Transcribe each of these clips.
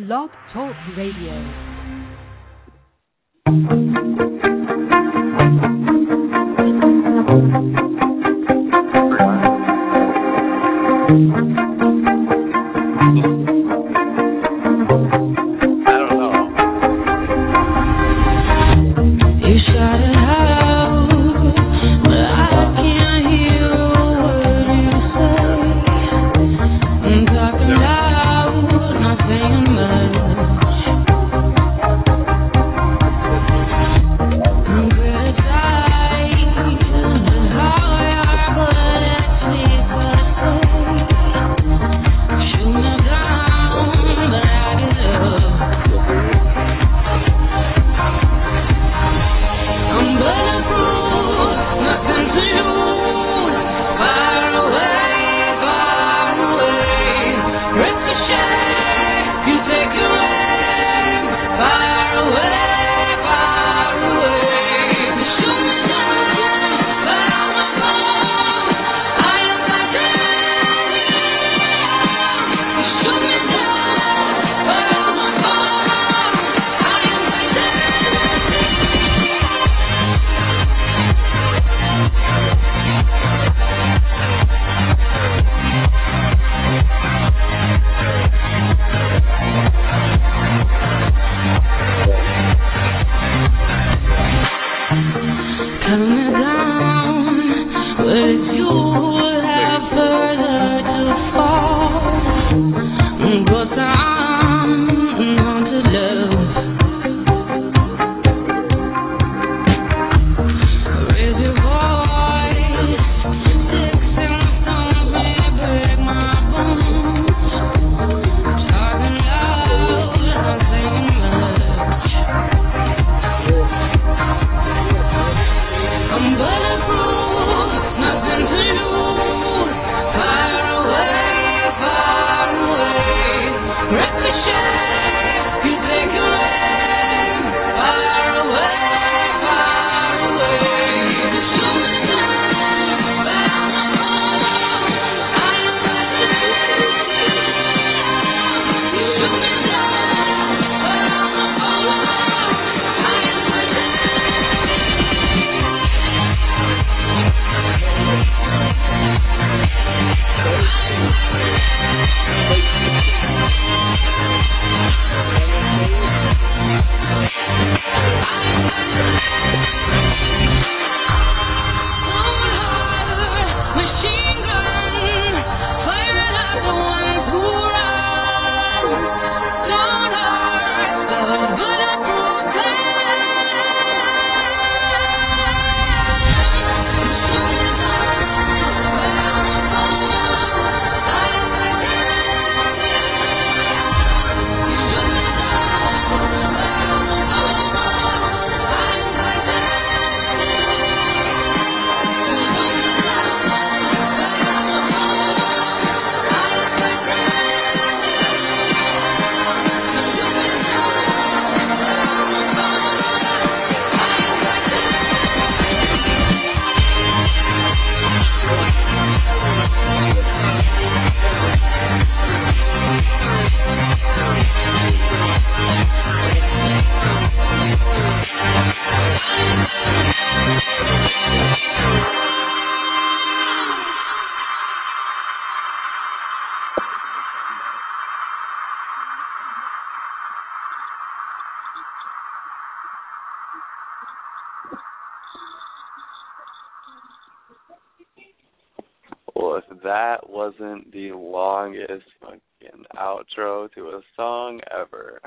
Blog Talk Radio. That wasn't the longest fucking outro to a song ever.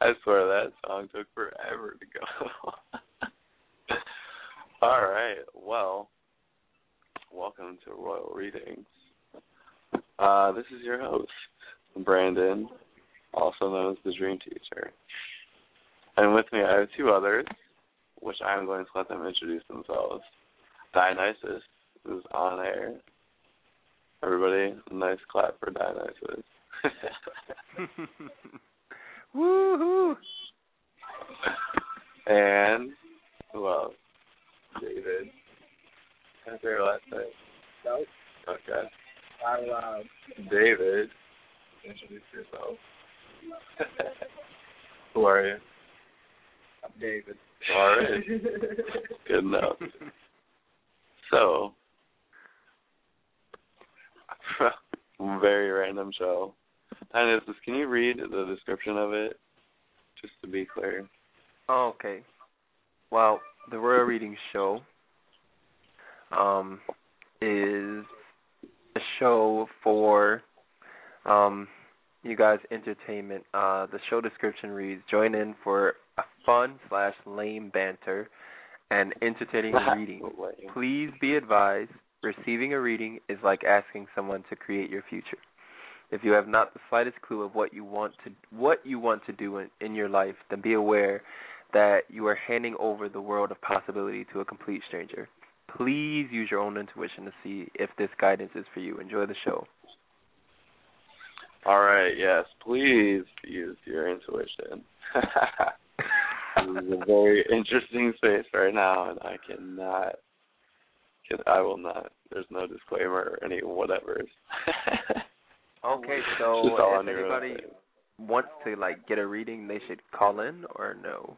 I swear that song took forever to go. All right, well, welcome to Royal Readings. This is your host, Brandon, also known as the Dream Teacher. And with me I have two others, which I'm going to let them introduce themselves. Dionysus is on air. Everybody, nice clap for Dionysus. Woo-hoo! And, who else? David. That's your last name. No. Okay. David, introduce yourself. Who are you? I'm David. All right. Good enough. So, very random show. Dionysus, can you read the description of it, just to be clear? Oh, okay. Well, the Royal Reading Show is a show for you guys' entertainment. The show description reads, join in for a fun/lame banter and entertaining reading. Please be advised, receiving a reading is like asking someone to create your future. If you have not the slightest clue of what you want to do in your life, then be aware that you are handing over the world of possibility to a complete stranger. Please use your own intuition to see if this guidance is for you. Enjoy the show. All right, yes, please use your intuition. This is a very interesting space right now, and I will not. There's no disclaimer or any whatevers. Okay, so if anybody wants to, get a reading, they should call in or no?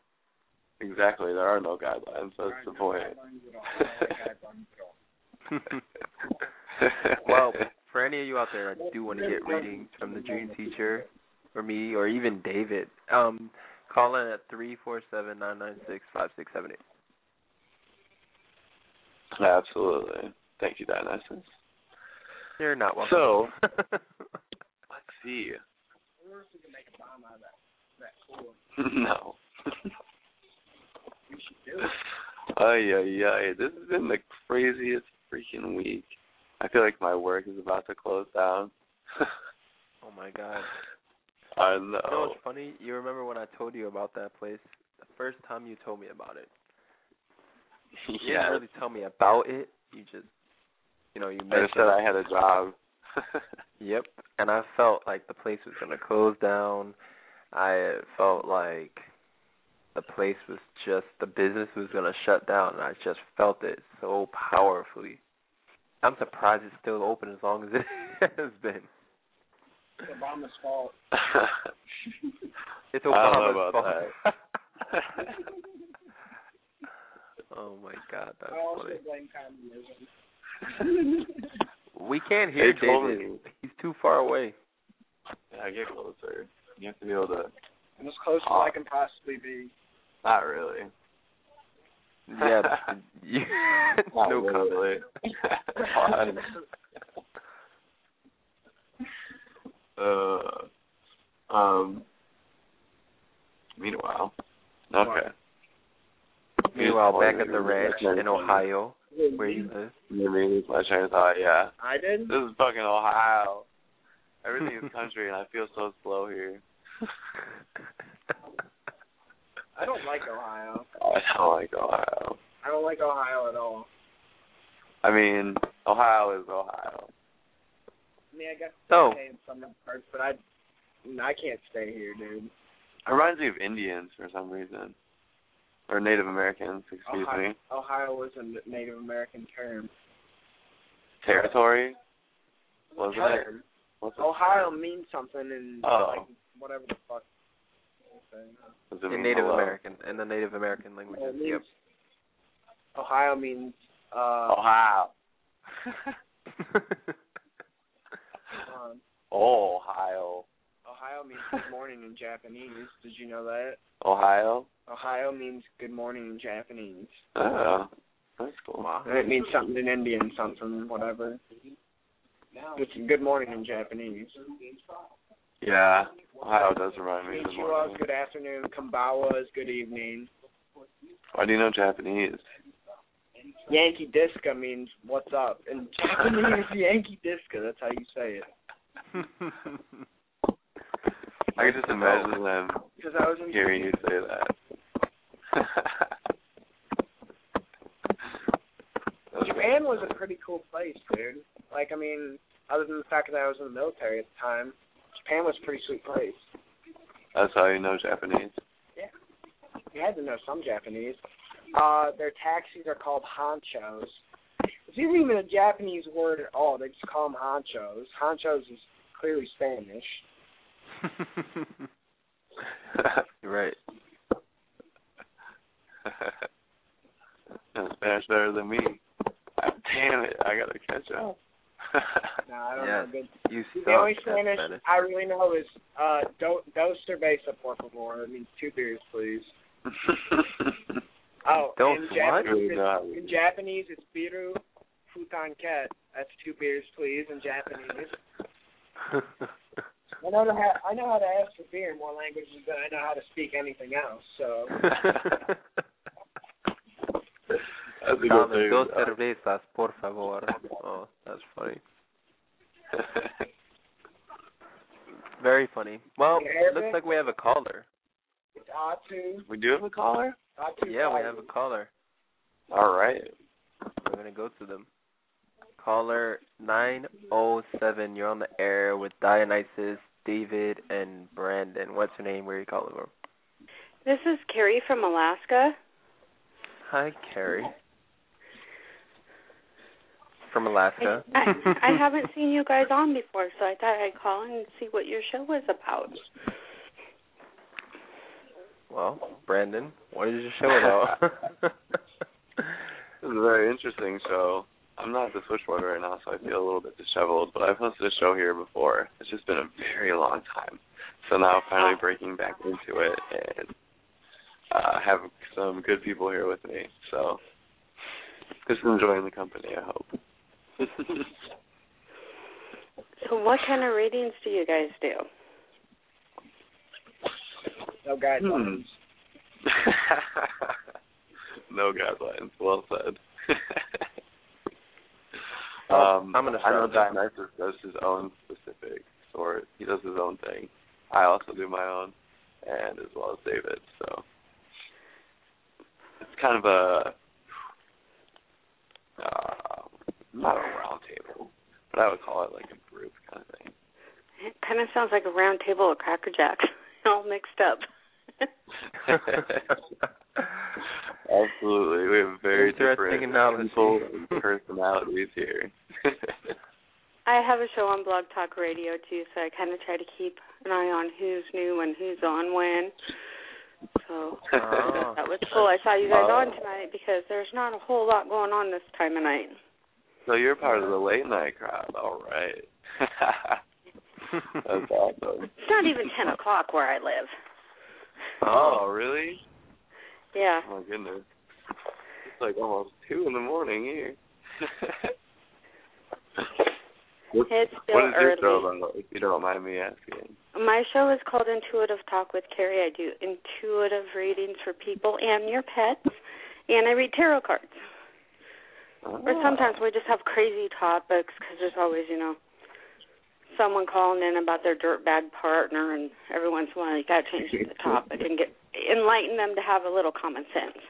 Exactly. There are no guidelines. That's the point. Well, for any of you out there that do want to get readings from the Dream Teacher or me or even David, call in at 347-996-5678. Absolutely. Thank you, Dionysus. You're not welcome. So, let's see. I wonder if we can make a bomb out of that core. No. We should do it. Ay. This has been the craziest freaking week. I feel like my work is about to close down. Oh, my God. I know. You know what's funny? You remember when I told you about that place? The first time you told me about it. Yeah. You didn't really tell me about it. You just... I just said I had a job. Yep, and I felt like the place was going to close down. I felt like the place was just, the business was going to shut down, and I just felt it so powerfully. I'm surprised it's still open as long as it has been. It's Obama's fault. It's Obama's fault. Oh, my God, that's funny. I also blame communism. We can't hear David. He's too far away. Yeah, get closer. You have to be able to. I'm as close as I can possibly be. Not really. Yeah. Not no really. Comment. Meanwhile. Okay. Meanwhile, back at the ranch in Ohio. Where you live? My train of thought, yeah. I did? This is fucking Ohio. Everything is country, and I feel so slow here. I don't like Ohio. I don't like Ohio at all. I mean, Ohio is Ohio. I mean, I guess so. Okay in some parts, but I can't stay here, dude. It reminds me of Indians for some reason. Or Native Americans, excuse me. Ohio was a Native American term. Territory? Wasn't it? Ohio means something in whatever the fuck. In Native American, in the Native American languages. Yep. Ohio means... Ohio. Ohio. Ohio means good morning in Japanese. Did you know that? Ohio? Ohio means good morning in Japanese. Oh, that's cool. And it means something in Indian, something, whatever. It's good morning in Japanese. Yeah, Ohio does remind me of good morning. Good afternoon. Kambawa is good evening. Why do you know Japanese? Yankee Diska means what's up. In Japanese, Yankee Diska, that's how you say it. I could just imagine them hearing you say that. Japan was a pretty cool place, dude. Like, I mean, other than the fact that I was in the military at the time, Japan was a pretty sweet place. That's how you know Japanese? Yeah. You had to know some Japanese. Their taxis are called honchos. This isn't even a Japanese word at all. They just call them honchos. Honchos is clearly Spanish. You're right. That's Spanish better than me. Damn it, I gotta catch up. No, I don't know. But the only Spanish I really know is dos cerveza por favor. It means 2 beers, please. Oh, in Japanese it's biru futanket. That's 2 beers, please, in Japanese. I know how to ask for beer in more languages than I know how to speak anything else. So. That's a good thing. Dos cervezas, por favor. Oh, that's funny. Very funny. Well, it looks like we have a caller. We do have a caller? Yeah, we have a caller. All right. We're going to go to them. Caller 907, you're on the air with Dionysus, David, and Brandon. What's your name? Where are you calling from? This is Carrie from Alaska. Hi, Carrie. From Alaska. I haven't seen you guys on before, so I thought I'd call and see what your show was about. Well, Brandon, what is your show about? This is a very interesting show. I'm not at the switchboard right now, so I feel a little bit disheveled, but I've hosted a show here before. It's just been a very long time. So now finally breaking back into it and have some good people here with me. So just enjoying the company, I hope. So what kind of readings do you guys do? No guidelines. No guidelines. Well said. I know Dionysus does his own specific sort. He does his own thing. I also do my own, and as well as David. So it's kind of a not a round table, but I would call it like a group kind of thing. It kind of sounds like a round table of Cracker Jacks, all mixed up. Absolutely. We have very different people and personalities here. I have a show on Blog Talk Radio, too, so I kind of try to keep an eye on who's new and who's on when. So that was cool. I saw you guys on tonight because there's not a whole lot going on this time of night. So you're part of the late-night crowd. All right. That's awesome. It's not even 10 o'clock where I live. Oh, really? Yeah. Oh, my goodness. It's like almost 2 in the morning here. It's still what is early. Your show about, if you don't mind me asking? My show is called Intuitive Talk with Carrie. I do intuitive readings for people and your pets, and I read tarot cards. Oh. Or sometimes we just have crazy topics because there's always, someone calling in about their dirtbag partner, and every once in a while you got to change the topic and enlighten them to have a little common sense.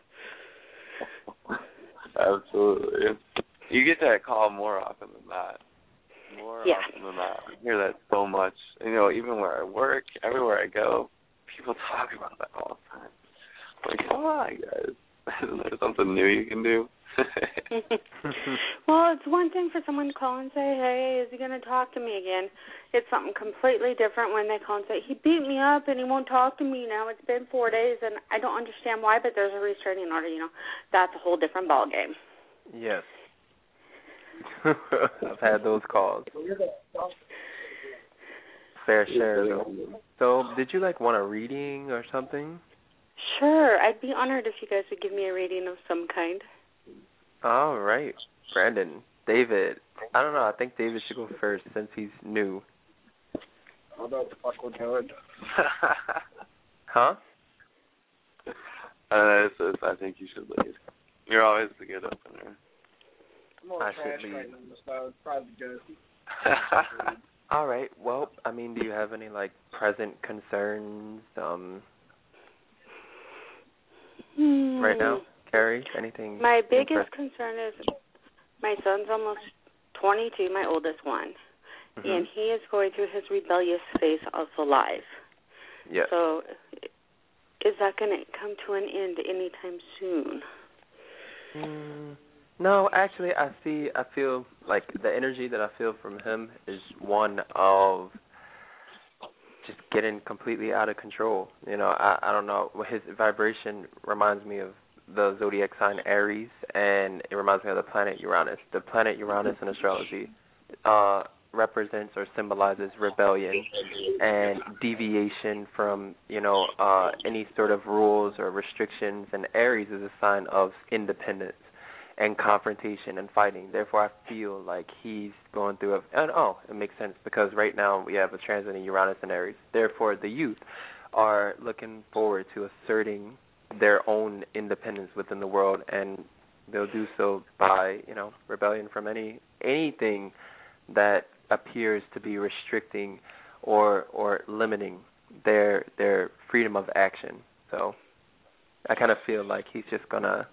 Absolutely. You get that call more often than not. Often than not. I hear that so much. Even where I work, everywhere I go, people talk about that all the time. Like, come on, guys. Isn't there something new you can do? Well, it's one thing for someone to call and say, hey, is he going to talk to me again? It's something completely different when they call and say, he beat me up and he won't talk to me now. It's been 4 days and I don't understand why, but there's a restraining order, That's a whole different ballgame. Yes. I've had those calls. Fair share, though. So did you, want a reading or something? Sure. I'd be honored if you guys would give me a reading of some kind. All right, Brandon, David. I don't know. I think David should go first since he's new. How about the fuck we're doing? Huh? I think you should leave. You're always the good opener. I'm all trash right now, so I would probably go. All right. Well, I mean, do you have any, like, present concerns right now, Carrie? Anything? My biggest concern is my son's almost 22, my oldest one, and he is going through his rebellious phase of the life. Yeah. So is that going to come to an end anytime soon? No, actually, I feel like the energy that I feel from him is one of just getting completely out of control. You know, I don't know. His vibration reminds me of the zodiac sign Aries, and it reminds me of the planet Uranus. The planet Uranus in astrology represents or symbolizes rebellion and deviation from, you know, any sort of rules or restrictions, and Aries is a sign of independence and confrontation and fighting. Therefore, I feel like he's going through a, and it makes sense because right now we have a transit in Uranus and Aries. Therefore, the youth are looking forward to asserting their own independence within the world, and they'll do so by, you know, rebellion from anything that appears to be restricting or limiting their freedom of action. So I kind of feel like he's just going to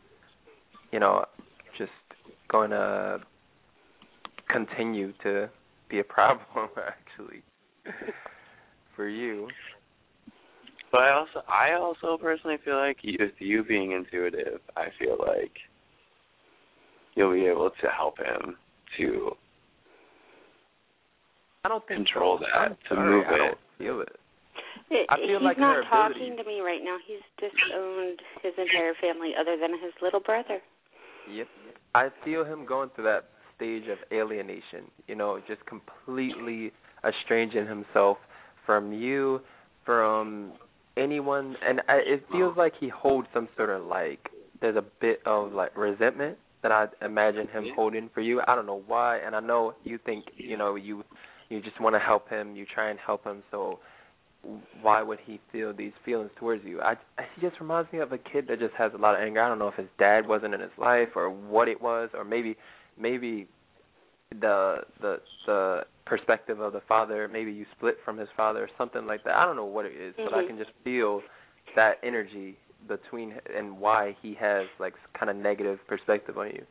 continue to be a problem, actually, for you. But I also personally feel like with you being intuitive, I feel like you'll be able to help him to I don't feel it. He's like not talking to me right now. He's disowned his entire family other than his little brother. Yep. I feel him going through that stage of alienation, you know, just completely estranging himself from you, from anyone. And it feels like he holds some sort of, like, there's a bit of, like, resentment that I imagine him holding for you. I don't know why, and I know you think, you know, you just want to help him. You try and help him, so why would he feel these feelings towards you? He just reminds me of a kid that just has a lot of anger. I don't know if his dad wasn't in his life or what it was, or maybe the perspective of the father, maybe you split from his father or something like that. I don't know what it is, but I can just feel that energy between and why he has, like, kind of negative perspective on you.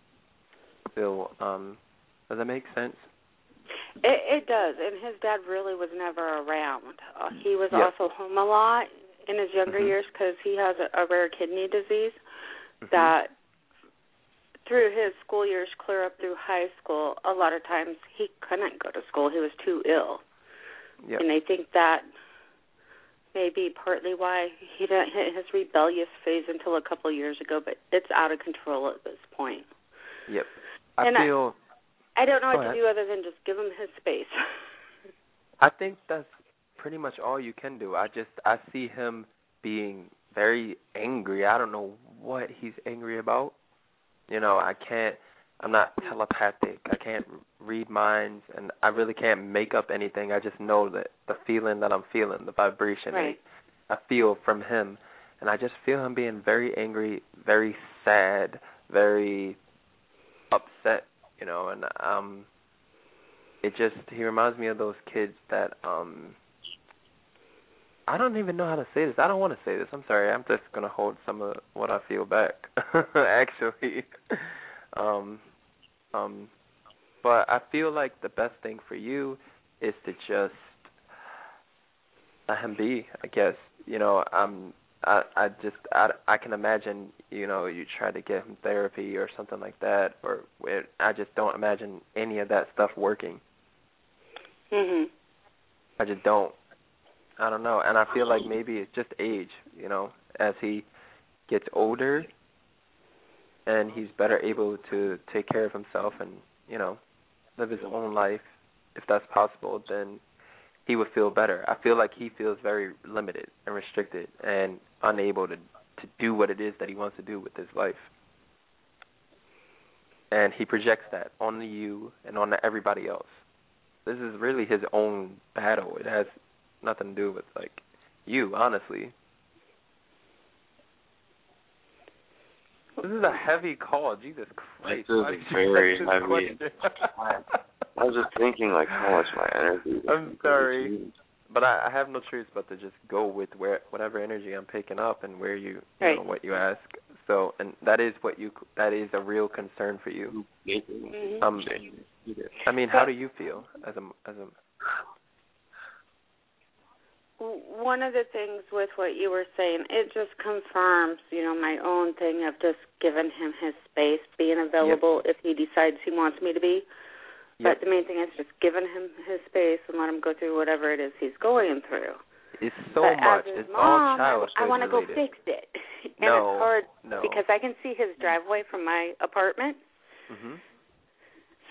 So does that make sense? It does, and his dad really was never around. He was also home a lot in his younger years because he has a rare kidney disease that through his school years, clear up through high school, a lot of times he couldn't go to school. He was too ill. Yep. And I think that may be partly why he didn't hit his rebellious phase until a couple of years ago, but it's out of control at this point. Yep. I don't know what to do other than just give him his space. I think that's pretty much all you can do. I see him being very angry. I don't know what he's angry about. You know, I'm not telepathic. I can't read minds, and I really can't make up anything. I just know that the feeling that I'm feeling, the vibration I feel from him, and I just feel him being very angry, very sad, very upset. You know, and he reminds me of those kids that I don't even know how to say this. I don't want to say this. I'm sorry. I'm just gonna hold some of what I feel back, actually. But I feel like the best thing for you is to just let him be. I guess, you know, I can imagine, you know, you try to get him therapy or something like that, or I just don't imagine any of that stuff working. I just don't. I don't know. And I feel like maybe it's just age, you know, as he gets older and he's better able to take care of himself and, you know, live his own life, if that's possible, then he would feel better. I feel like he feels very limited and restricted and unable to do what it is that he wants to do with his life. And he projects that on you and on everybody else. This is really his own battle. It has nothing to do with, like, you, honestly. This is a heavy call. Jesus Christ. This is very heavy. I was just thinking, like, how much my energy. I'm sorry, but I have no choice but to just go with whatever energy I'm picking up and where you know, what you ask. So, and that is a real concern for you. Mm-hmm. I mean, how do you feel as a? One of the things with what you were saying, it just confirms, you know, my own thing of just giving him his space, being available if he decides he wants me to be. Yep. But the main thing is just giving him his space and let him go through whatever it is he's going through. It's so but much. It's mom, all childhood. I want to go fix it. And it's hard because I can see his driveway from my apartment. Mm-hmm.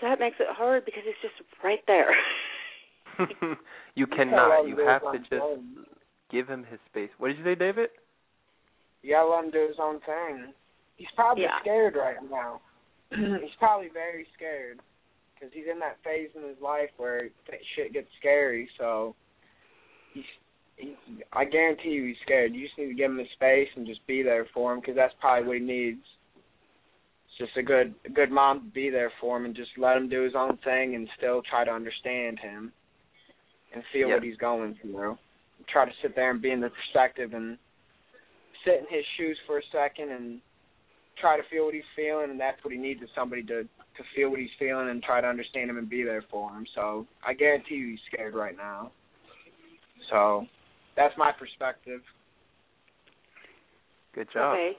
So that makes it hard because it's just right there. You cannot. You have to just give him his space. What did you say, David? You gotta let him do his own thing. He's probably scared right now. He's probably very scared because he's in that phase in his life where shit gets scary. So I guarantee you he's scared. You just need to give him his space and just be there for him because that's probably what he needs. It's just a good mom to be there for him and just let him do his own thing and still try to understand him and feel what he's going through. Try to sit there and be in the perspective and sit in his shoes for a second and try to feel what he's feeling, and that's what he needs is somebody to feel what he's feeling and try to understand him and be there for him. So I guarantee you he's scared right now. So that's my perspective. Good job. Okay.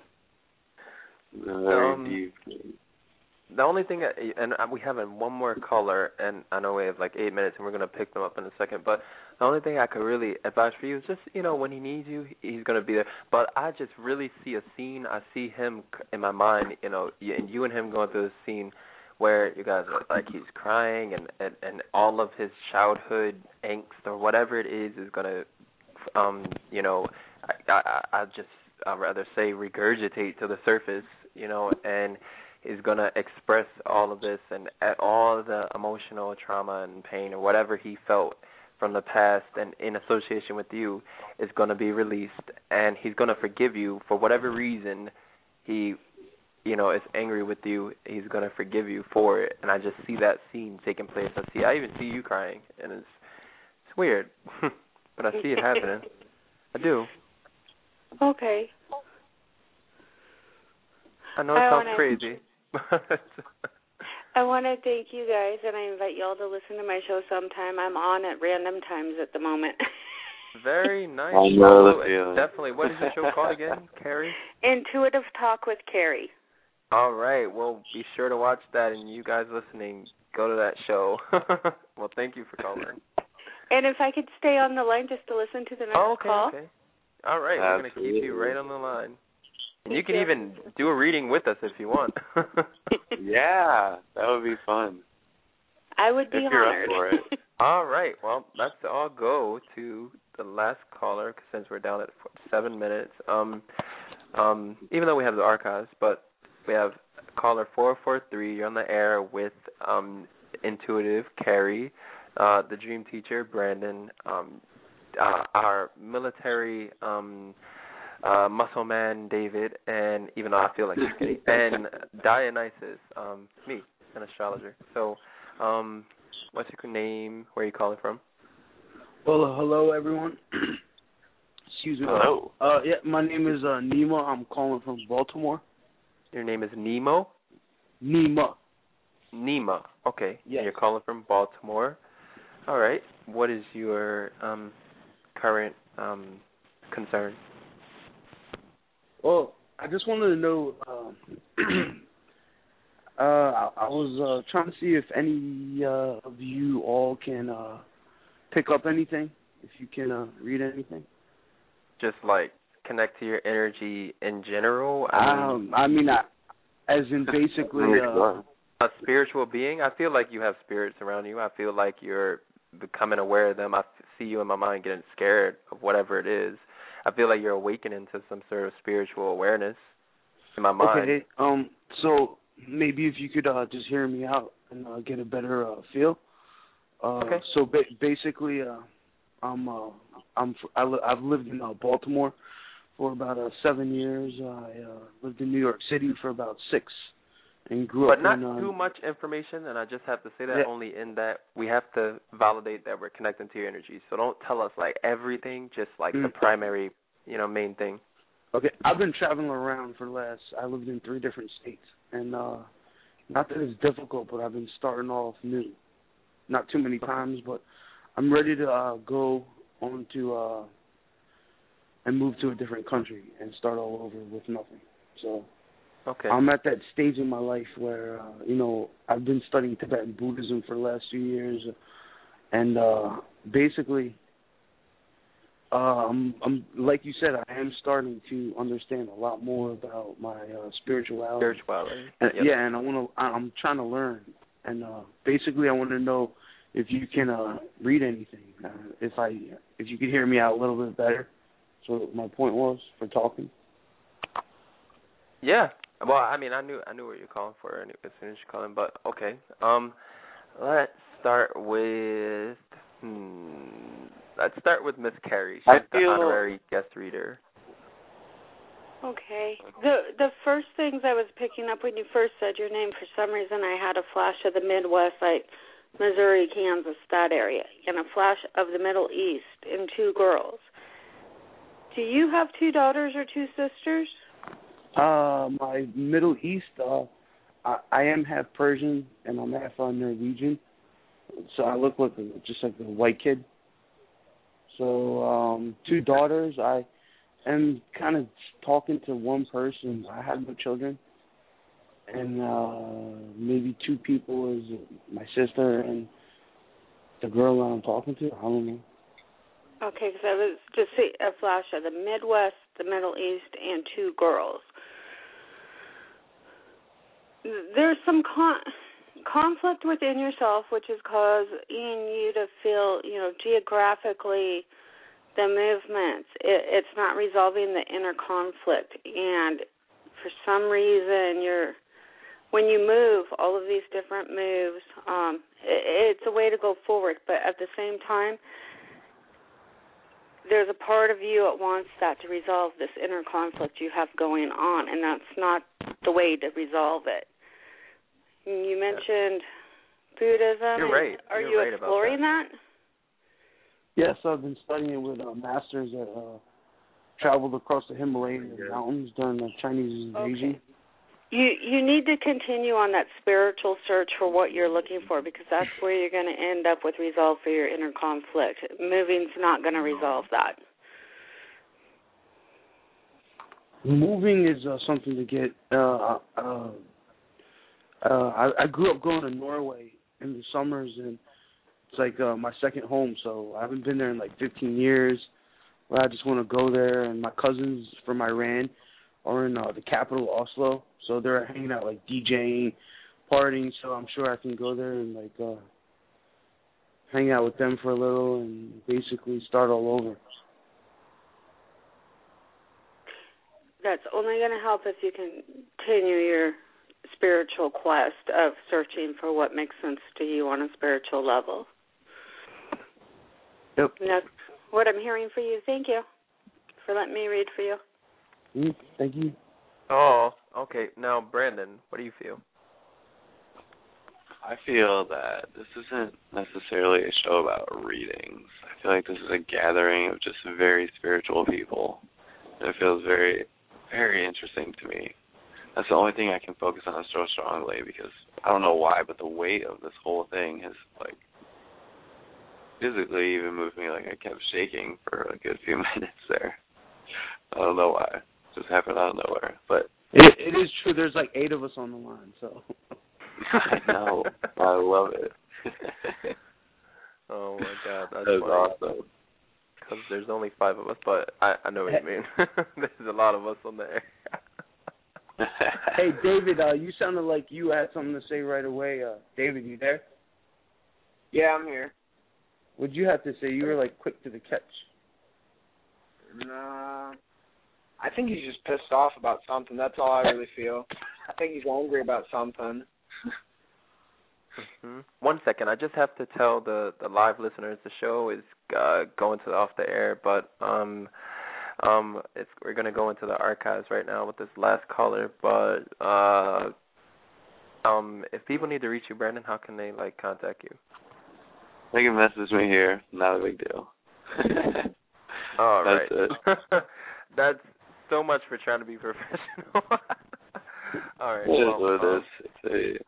The only thing, and we have one more caller, and I know we have like 8 minutes, and we're going to pick them up in a second, but the only thing I could really advise for you is just, you know, when he needs you, he's going to be there. But I just really see a scene. I see him in my mind, you know, and you and him going through a scene where you guys are like he's crying and all of his childhood angst or whatever it is going to, you know, I'd rather say regurgitate to the surface, you know, and is going to express all of this and all of the emotional trauma and pain or whatever he felt from the past and in association with you is going to be released, and he's going to forgive you for whatever reason he, you know, is angry with you. He's going to forgive you for it, and I just see that scene taking place. I even see you crying, and it's weird, but I see it happening. I do. Okay. I know it sounds crazy. I want to thank you guys, and I invite y'all to listen to my show sometime. I'm on at random times at the moment. Very nice. I know the feeling. Definitely. What is the show called again, Carrie? Intuitive Talk with Carrie. All right. Well, be sure to watch that, and you guys listening, go to that show. Well, thank you for calling. And if I could stay on the line just to listen to the next call. Okay. All right, absolutely. We're going to keep you right on the line. And you can even do a reading with us if you want. Yeah, that would be fun. I would be honored. If you're up for it. All right, well, let's all go to the last caller since we're down at 7 minutes. Even though we have the archives, but we have caller 443. You're on the air with Intuitive Carrie, the Dream Teacher, Brandon, our military muscle man David, and even though I feel like you're kidding, and Dionysus, me, an astrologer. So what's your name? Where are you calling from? Well, hello everyone. Excuse me. Hello. My name is Nemo. I'm calling from Baltimore. Your name is Nemo? Nima. Okay. Yes. And you're calling from Baltimore. All right. What is your current concern? Well, I just wanted to know, I was trying to see if any of you all can pick up anything, if you can read anything. Just like connect to your energy in general? As in basically a spiritual being? I feel like you have spirits around you. I feel like you're becoming aware of them. I see you in my mind getting scared of whatever it is. I feel like you're awakening to some sort of spiritual awareness in my mind. Okay, so maybe if you could just hear me out and get a better feel. Okay. So basically, I've lived in Baltimore for about 7 years. I lived in New York City for about 6. And grew up, but not too much information, and I just have to say that only in that we have to validate that we're connecting to your energy. So don't tell us, like, everything, just, like, the primary, you know, main thing. Okay, I've been traveling around for the last, I lived in 3 different states, and not that it's difficult, but I've been starting off new. Not too many times, but I'm ready to go on to and move to a different country and start all over with nothing, so... Okay. I'm at that stage in my life where, you know, I've been studying Tibetan Buddhism for the last few years, and basically, I'm like you said, I am starting to understand a lot more about my spirituality. And, yeah, and I'm trying to learn, and basically, I want to know if you can read anything, if you could hear me out a little bit better. So my point was for talking. Yeah. Well, I mean, I knew what you're calling for as soon as you're calling, but okay. Let's start with Miss Carrie. She's the honorary guest reader. Okay. The first things I was picking up when you first said your name, for some reason I had a flash of the Midwest, like Missouri, Kansas, that area, and a flash of the Middle East and 2 girls. Do you have 2 daughters or 2 sisters? My Middle East, I am half Persian and I'm half Norwegian, so I look like just like a white kid. So 2 daughters. I am kind of talking to one person. I have no children, and maybe 2 people is my sister and the girl that I'm talking to. I don't know. Okay, because I was just seeing a flash of the Midwest, the Middle East, and 2 girls. There's some conflict within yourself, which is causing you to feel, you know, geographically the movements. It's not resolving the inner conflict. And for some reason, when you move, all of these different moves, it's a way to go forward. But at the same time, there's a part of you that wants that to resolve this inner conflict you have going on, and that's not the way to resolve it. You mentioned Buddhism. You're right. Are you right exploring that? Yes, I've been studying it with masters that traveled across the Himalayan mountains during the Chinese invasion. Okay. You need to continue on that spiritual search for what you're looking for, because that's where you're going to end up with resolve for your inner conflict. Moving's not going to resolve that. Moving is something to get. I grew up going to Norway in the summers, and it's like my second home. So I haven't been there in like 15 years. Well, I just want to go there, and my cousins from Iran are in the capital, Oslo. So they're hanging out, like, DJing, partying, so I'm sure I can go there and, like, hang out with them for a little and basically start all over. That's only going to help if you continue your spiritual quest of searching for what makes sense to you on a spiritual level. Yep. And that's what I'm hearing for you. Thank you for letting me read for you. Thank you. Oh, okay. Now, Brandon, what do you feel? I feel that this isn't necessarily a show about readings. I feel like this is a gathering of just very spiritual people. And it feels very, very interesting to me. That's the only thing I can focus on so strongly, because I don't know why, but the weight of this whole thing has, like, physically even moved me. Like, I kept shaking for a good few minutes there. I don't know why. It just happened out of nowhere. But it is true. There's like 8 of us on the line, so. I know. I love it. Oh, my God. That's awesome. Because there's only 5 of us, but I know what you mean. There's a lot of us on the air. Hey, David, you sounded like you had something to say right away. David, you there? Yeah, I'm here. What'd you have to say? You were like quick to the catch. Nah, I think he's just pissed off about something. That's all I really feel. I think he's angry about something. Mm-hmm. One second, I just have to tell the live listeners the show is going to off the air, but we're going to go into the archives right now with this last caller. But If people need to reach you, Brandon, how can they contact you? They can message me here. Not a big deal. All right. That's it. That's so much for trying to be professional. All right. Well,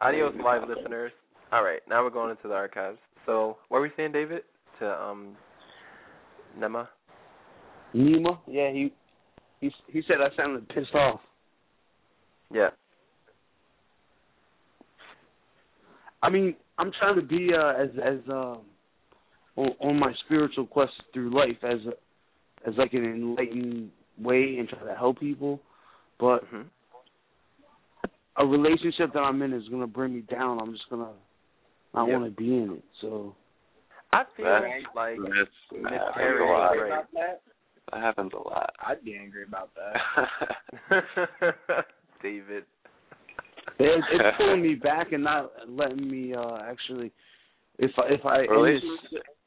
adios, live listeners. All right. Now we're going into the archives. So, what were we saying, David? To Nema? Nema? Yeah, he said I sounded pissed off. Yeah. I mean, I'm trying to be on my spiritual quest through life as an enlightened way and try to help people, but a relationship that I'm in is gonna bring me down. I'm just gonna not want to be in it. So I feel that happens a lot. I'd be angry about that, David. It's pulling me back and not letting me actually. If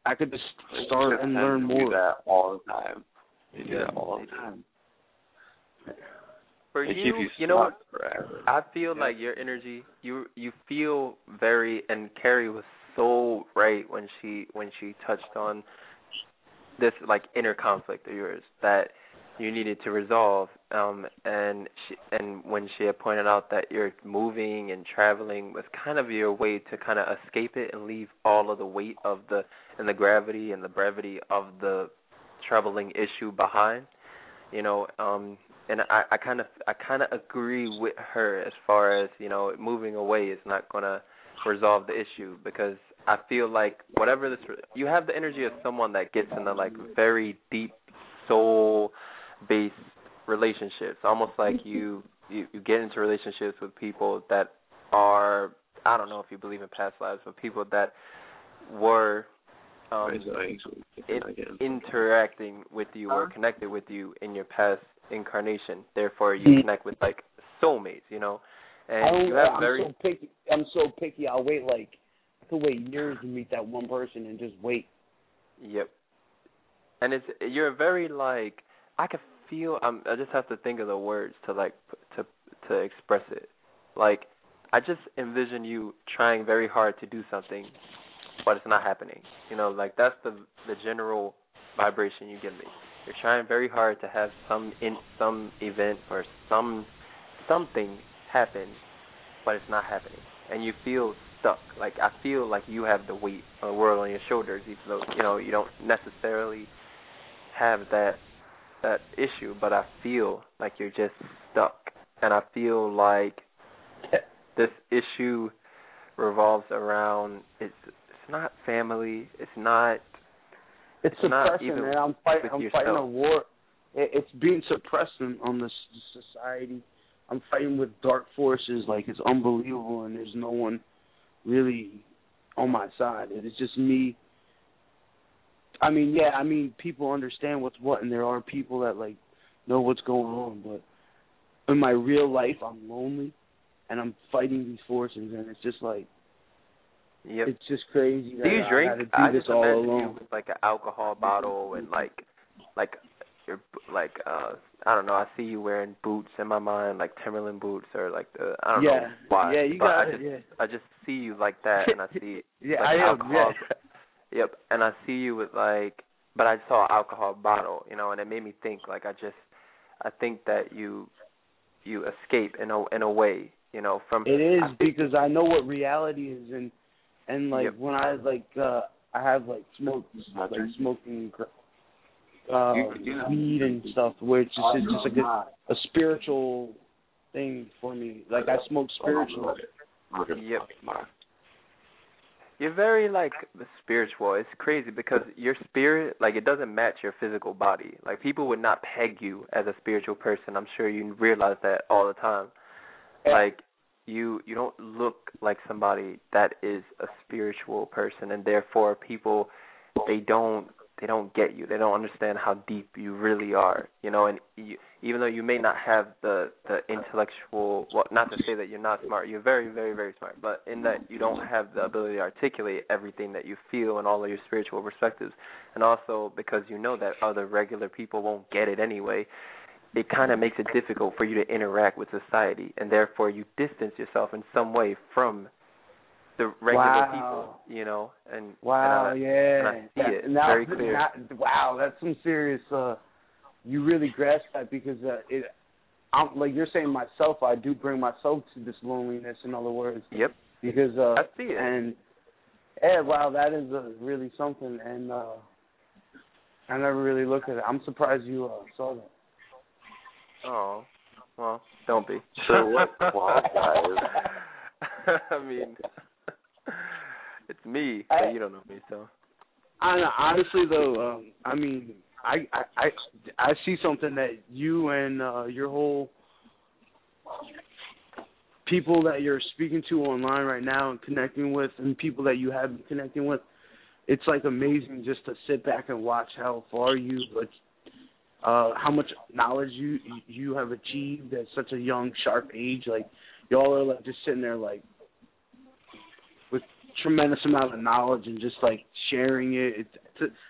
I could just start and learn more. You do that all the time. You do that all the time. For you, you know what? Forever. I feel like your energy. You feel very, and Carrie was so right when she touched on this inner conflict of yours that you needed to resolve, and when she had pointed out that you're moving and traveling was kind of your way to kind of escape it and leave all of the weight of the gravity and the brevity of the troubling issue behind, and I kind of agree with her as far as, moving away is not going to resolve the issue, because I feel like whatever this, you have the energy of someone that gets into very deep soul based relationships, almost like you get into relationships with people that are, I don't know if you believe in past lives, but people that were interacting with you or connected with you in your past incarnation, therefore you connect with soulmates, and you have I'm so picky. I could wait years to meet that one person and just wait. Yep. And you're very I can feel. I just have to think of the words to express it. I just envision you trying very hard to do something, but it's not happening. That's the general vibration you give me. You're trying very hard to have some event or something happen, but it's not happening, and you feel stuck. I feel like you have the weight of the world on your shoulders, even though you don't necessarily have that issue, but I feel like you're just stuck, and I feel like this issue revolves around it's not family, it's suppression, not man. I'm fighting a war. It's being suppressed on this society. I'm fighting with dark forces, it's unbelievable, and there's no one really on my side. It's just me. People understand what's what, and there are people that, know what's going on, but in my real life, I'm lonely, and I'm fighting these forces, and it's just, yep. It's just crazy that I gotta do this all alone. Do you drink? With, an alcohol bottle and, I don't know, I see you wearing boots in my mind, Timberland boots or, I don't know why. Yeah, I just see you like that, and I see alcohol. Yeah. Yep, and I see you with but I saw an alcohol bottle, and it made me think I think that you escape in a way, from it is because I know what reality is, and when I I have smoking weed and stuff, where it's just a good spiritual thing for me. I smoke spiritual. Yep. You're very, spiritual. It's crazy because your spirit, it doesn't match your physical body. People would not peg you as a spiritual person. I'm sure you realize that all the time. You don't look like somebody that is a spiritual person, and therefore people, they don't get you. They don't understand how deep you really are, and even though you may not have the intellectual, well, not to say that you're not smart, you're very, very, very smart, but in that you don't have the ability to articulate everything that you feel and all of your spiritual perspectives, and also because that other regular people won't get it anyway, it kind of makes it difficult for you to interact with society, and therefore you distance yourself in some way from the regular people, you know. And I see it very clear. That's some serious. You really grasp that because I'm like you're saying myself. I do bring myself to this loneliness. In other words, yep. Because I see it. And that is really something. And I never really looked at it. I'm surprised you saw that. Oh, well, don't be. So what? I mean, it's me, but you don't know me, so. Honestly, though, I mean, I see something that you and your whole people that you're speaking to online right now and connecting with, and people that you have been connecting with, it's like amazing just to sit back and watch how far you how much knowledge you have achieved at such a young, sharp age. Like, y'all are like just sitting there like with tremendous amount of knowledge and just like sharing it.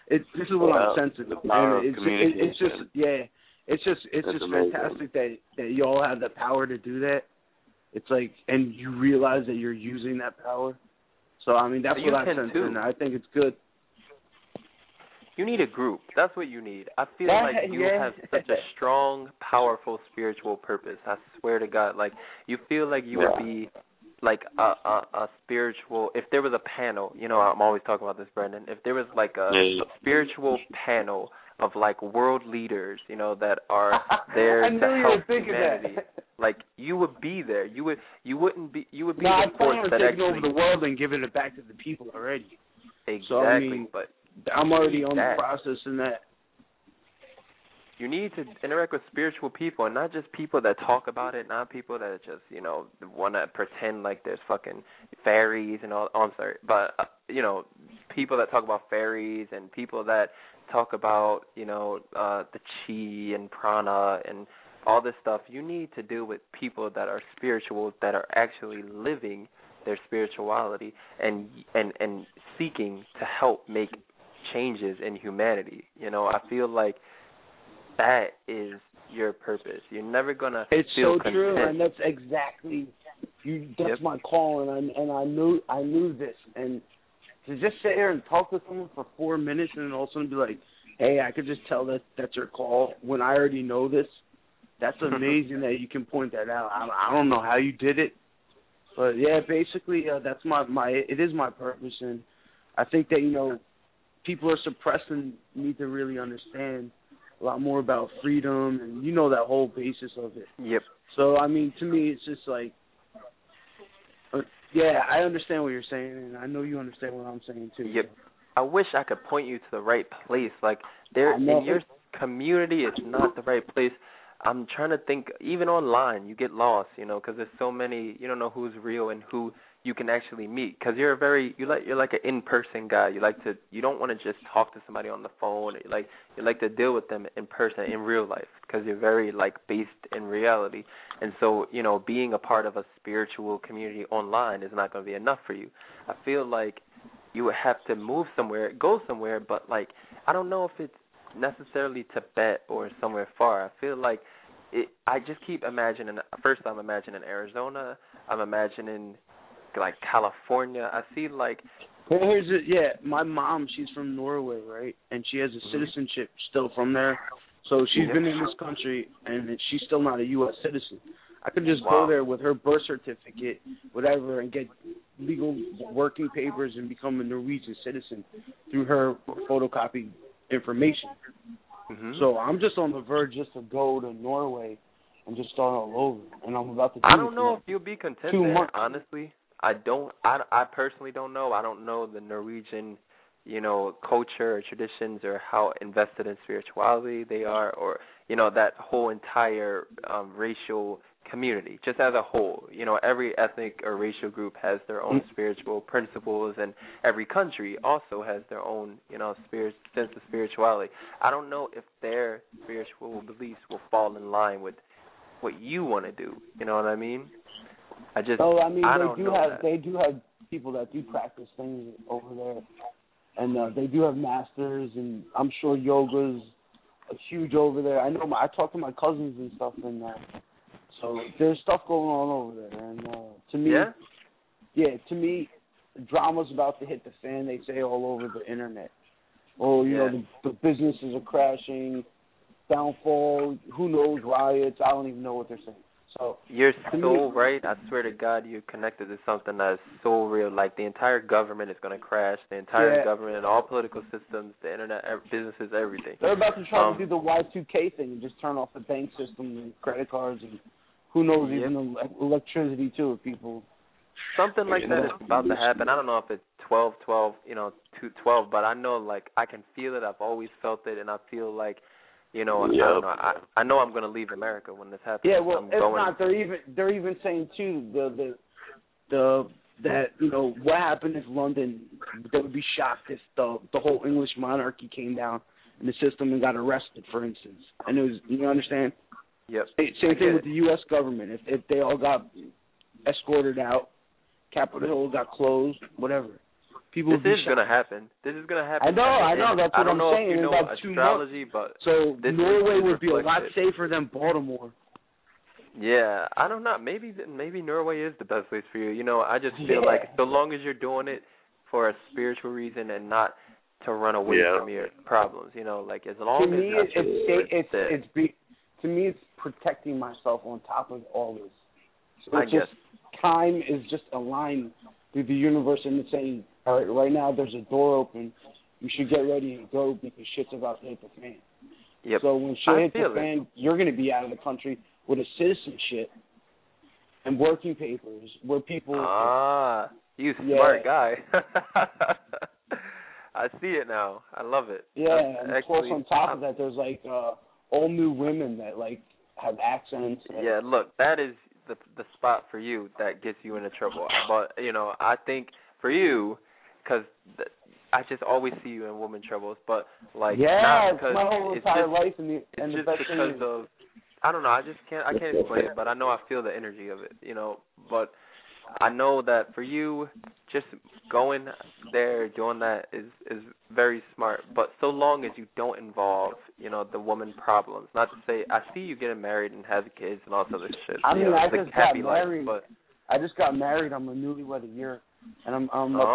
This is what I'm sensing. It's just amazing. Fantastic that y'all have the power to do that. It's like, and you realize that you're using that power. So I mean, that's what I'm sensing. I think it's good. You need a group. That's what you need. I feel like you have such a strong, powerful spiritual purpose. I swear to God. Like, you feel like you would be like a spiritual, if there was a panel, you know, I'm always talking about this, Brendan. If there was like a spiritual panel of like world leaders, you know, that are there to help humanity. Like, you would be there. You would be the force that actually over the world and giving it back to the people already. Exactly, so, I mean, but I'm already on the process in that. You need to interact with spiritual people, and not just people that talk about it, not people that just, you know, want to pretend like there's fucking fairies and all. Oh, I'm sorry. But, you know, people that talk about fairies and people that talk about, you know, the chi and prana and all this stuff. You need to deal with people that are spiritual, that are actually living their spirituality and seeking to help make changes in humanity. You know, I feel like that is your purpose. You're never gonna feel content. It's so true, and that's exactly my calling, and I knew this. And to just sit here and talk with someone for 4 minutes and all of a sudden be like, hey, I could just tell that that's your call when I already know this. That's amazing that you can point that out. I don't know how you did it. But, yeah, basically, that's it is my purpose, and I think that, you know, people are suppressed and need to really understand a lot more about freedom and, you know, that whole basis of it. Yep. So, I mean, to me, it's just like, I understand what you're saying, and I know you understand what I'm saying, too. Yep. I wish I could point you to the right place. Like, your community is not the right place. I'm trying to think, even online, you get lost, you know, because there's so many, you don't know who's real and who you can actually meet. Because you're like an in-person guy. You don't want to just talk to somebody on the phone. You like to deal with them in person, in real life, because you're very, like, based in reality. And so, you know, being a part of a spiritual community online is not going to be enough for you. I feel like you would have to move somewhere, go somewhere, but, like, I don't know if it's necessarily Tibet or somewhere far. I feel like I just keep imagining. First, I'm imagining Arizona. I'm imagining like California. I see like. Well, my mom, she's from Norway, right? And she has a citizenship still from there. So she's been in this country, and she's still not a U.S. citizen. I could just go there with her birth certificate, whatever, and get legal working papers and become a Norwegian citizen through her photocopy information. So I'm just on the verge just to go to Norway and just start all over, and I'm about to do I don't know if you'll be content there, honestly. I personally don't know. I don't know the Norwegian, you know, culture or traditions or how invested in spirituality they are, or, you know, that whole entire racial community, just as a whole. You know, every ethnic or racial group has their own spiritual principles, and every country also has their own, you know, sense of spirituality. I don't know if their spiritual beliefs will fall in line with what you want to do. You know what I mean? They do have people that do practice things over there, and they do have masters, and I'm sure yogas huge over there. I know I talk to my cousins and stuff, and so there's stuff going on over there. And to me, drama's about to hit the fan. They say all over the internet. Oh, you know, the businesses are crashing, downfall. Who knows? Riots. I don't even know what they're saying. So you're so right. I swear to God, you're connected to something that is so real. Like the entire government is going to crash. The entire government and all political systems, the internet, businesses, everything. They're about to try to do the Y2K thing and just turn off the bank system and credit cards and who knows even electricity too. If people something like that is about to happen. I don't know if it's 12/12, 2/12, but I know like I can feel it. I've always felt it, and I feel like. I know I'm going to leave America when this happens. Yeah, well, they're even saying too that what happened in London. They would be shocked if the whole English monarchy came down in the system and got arrested, for instance. And it was, you understand? Yep. Same thing with the U.S. government. If they all got escorted out, Capitol Hill got closed, whatever. This is going to happen. I know. That's what I'm saying. I don't know if you know astrology, but... So Norway would be a lot safer than Baltimore. Yeah, I don't know. Maybe Norway is the best place for you. You know, I just feel like so long as you're doing it for a spiritual reason and not to run away from your problems, you know, like as long as... To me, it's protecting myself on top of all this. So I guess. Time is just aligned through the universe and it's saying... All right, right now there's a door open. You should get ready and go because shit's about to hit the fan. Yep. So when shit hits the fan, you're going to be out of the country with a citizenship and working papers where people... you smart guy. I see it now. I love it. Yeah, and of course on top of that, there's like all new women that like have accents. Yeah, look, that is the spot for you that gets you into trouble. But, I think for you... Because I just always see you in woman troubles, but like my whole entire life and I don't know. I can't explain it, but I know I feel the energy of it, But I know that for you, just going there doing that is very smart. But so long as you don't involve, the woman problems. Not to say I see you getting married and having kids and all this other shit. I mean, I just got married. I'm a newlywed a year. And I'm not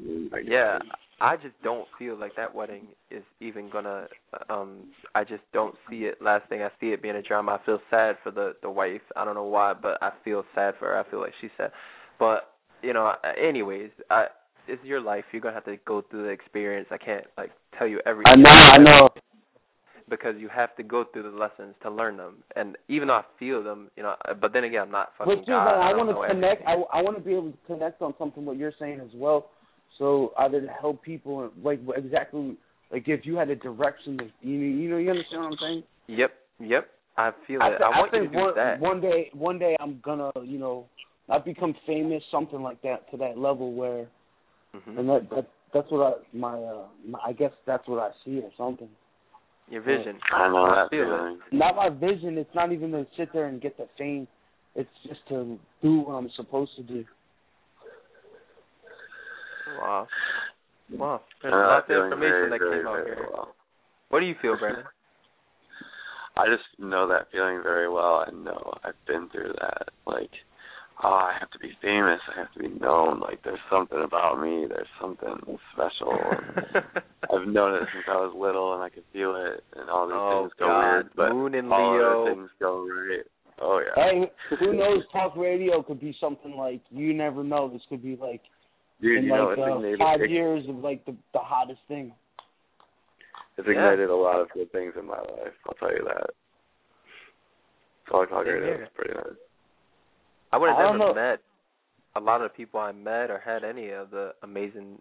believe. Yeah, I just don't feel like that wedding is even gonna. I just don't see it lasting. I see it being a drama. I feel sad for the wife. I don't know why, but I feel sad for her. I feel like she's sad. But anyways, it's your life. You're gonna have to go through the experience. I can't tell you everything. I know. Because you have to go through the lessons to learn them, and even though I feel them, But then again, I'm not fucking. But dude, I want to connect. I want to be able to connect on something what you're saying as well. So either to help people, if you had a direction, that you understand what I'm saying? Yep. I feel it. I want you to do that. One day, I'm gonna, I become famous, something like that, to that level where, and that's what I guess that's what I see or something. Your vision. I know that feeling. Not my vision. It's not even to sit there and get the fame. It's just to do what I'm supposed to do. Wow. There's lots of information that came out here. Well. What do you feel, Brandon? I just know that feeling very well. I know I've been through that. I have to be famous. I have to be known. There's something about me. There's something special. I've known it since I was little, and I could feel it. And all these things go weird, but Moon and all Leo. Things go right. Oh yeah. Hey, who knows? Talk radio could be something like you never know. This could be like dude, in like 5 years of the hottest thing. It's ignited a lot of good things in my life. I'll tell you that. Talk radio is pretty nice. I would have never met a lot of people I met or had any of the amazing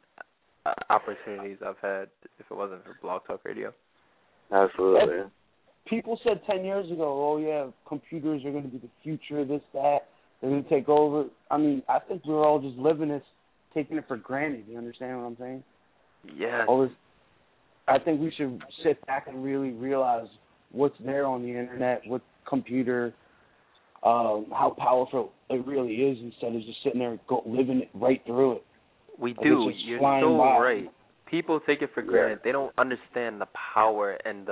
opportunities I've had if it wasn't for Blog Talk Radio. Absolutely. People said 10 years ago, computers are going to be the future, this, that. They're going to take over. I mean, I think we're all just living this, taking it for granted. You understand what I'm saying? Yeah. I think we should sit back and really realize what's there on the internet, what computer... how powerful it really is instead of just sitting there living it right through it. You're so right. People take it for granted. Yeah. They don't understand the power and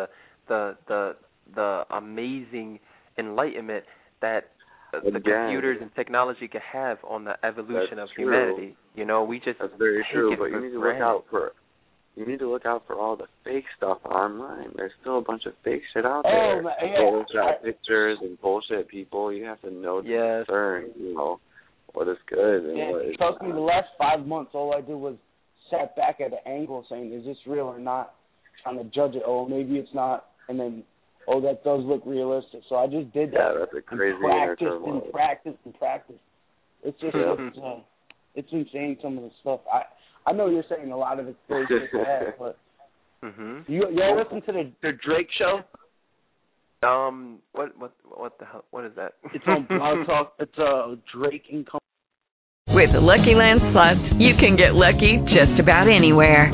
the amazing enlightenment that the computers and technology can have on the evolution of humanity. You know, we just that's very true. But you need to look out for all the fake stuff online. There's still a bunch of fake shit out there. Bullshit pictures and bullshit people. You have to know to discern, you know, what is good and what is not. Trust me, the last 5 months, all I did was sat back at an angle saying, is this real or not? Trying to judge it. Oh, maybe it's not. And then, oh, that does look realistic. So I just did that. Yeah, that's a crazy and practiced. It's just it's insane, some of the stuff. I know you're saying a lot of it's bullshit, but you listen to the Drake show? What the hell? What is that? It's on Blog Talk. It's Drake and Company. With the Lucky Land Slots, you can get lucky just about anywhere.